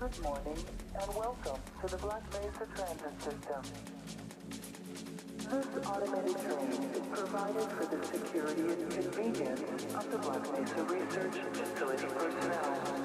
Good morning and welcome to the Black Mesa Transit System. This automated train is provided for the security and convenience of the Black Mesa Research Facility personnel.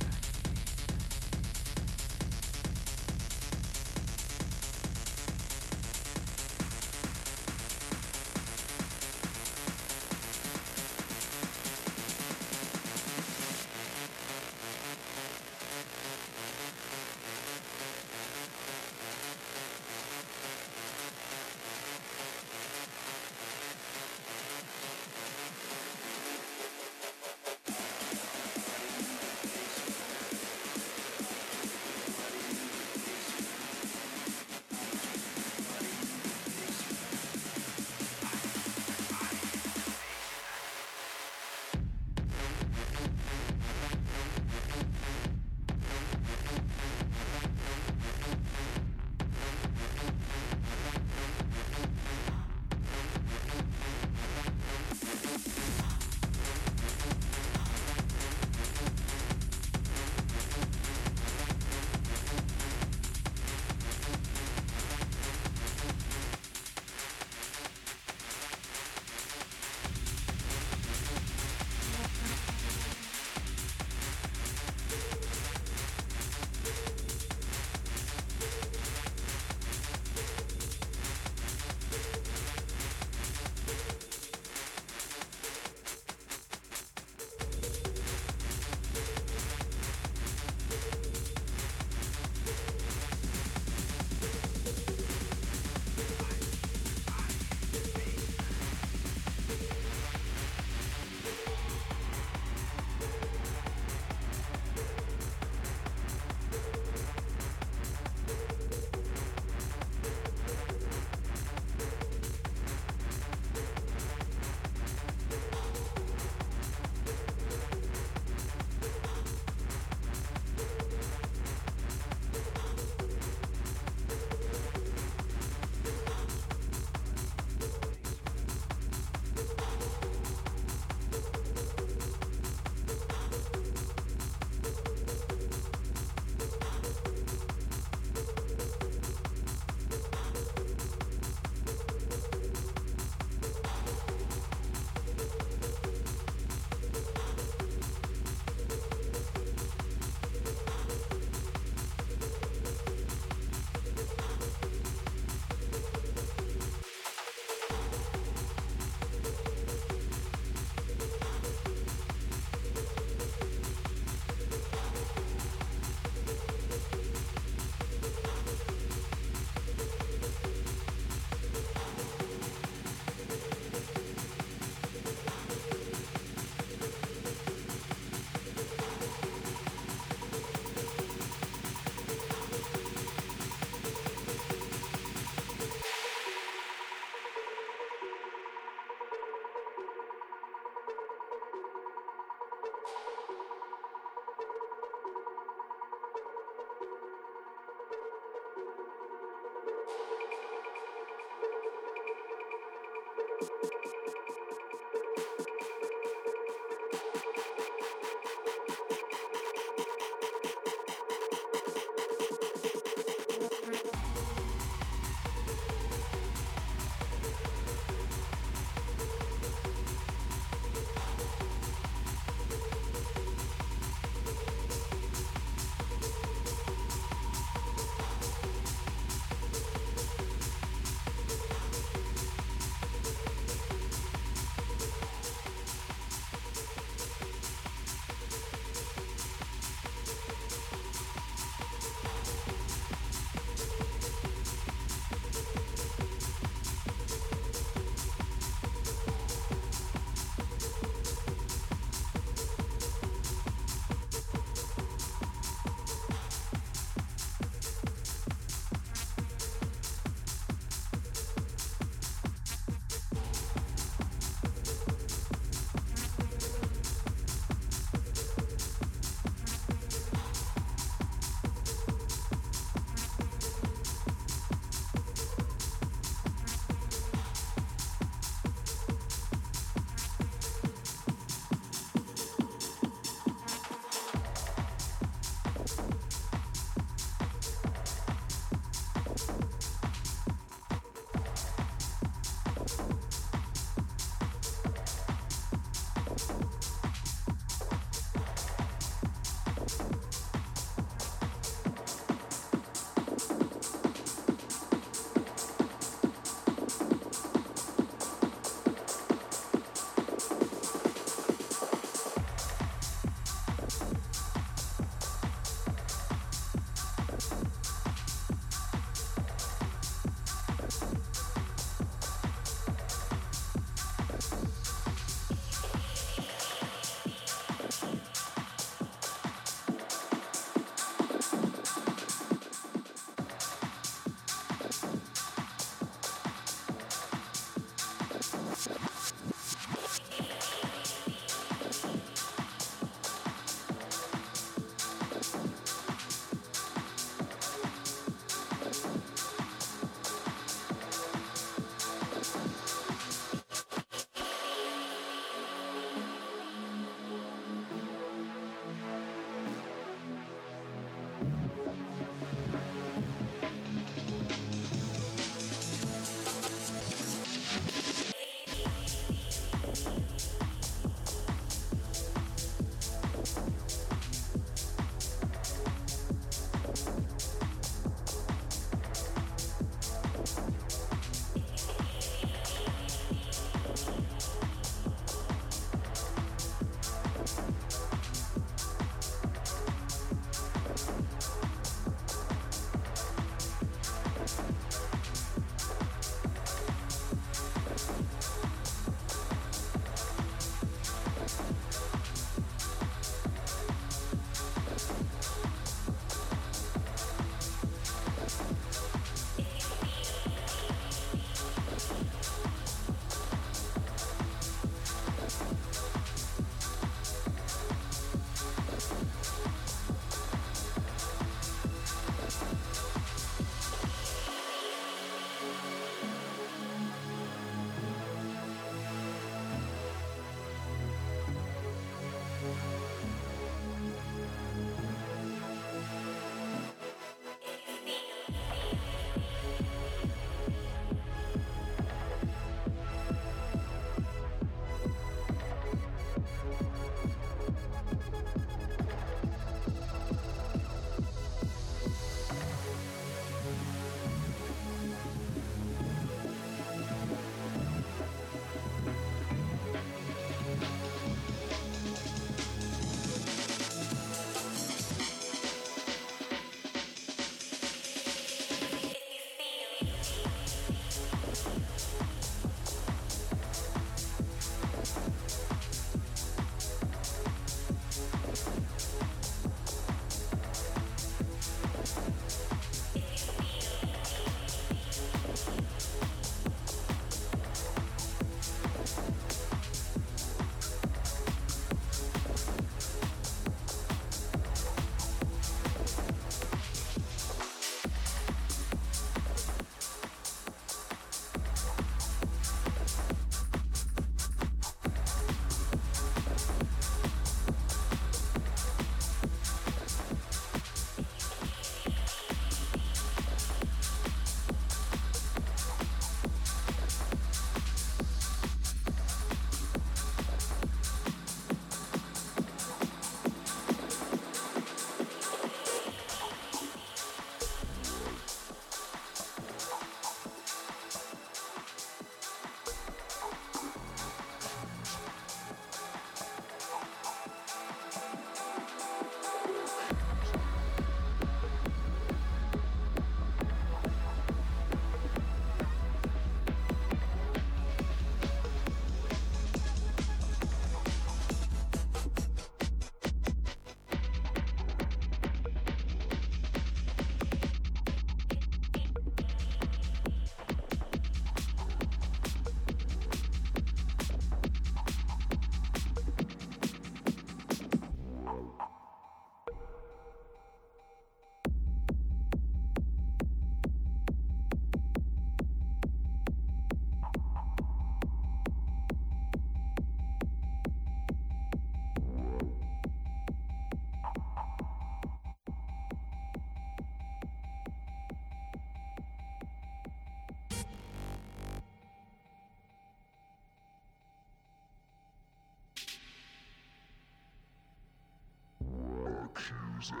sein.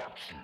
Klapsen.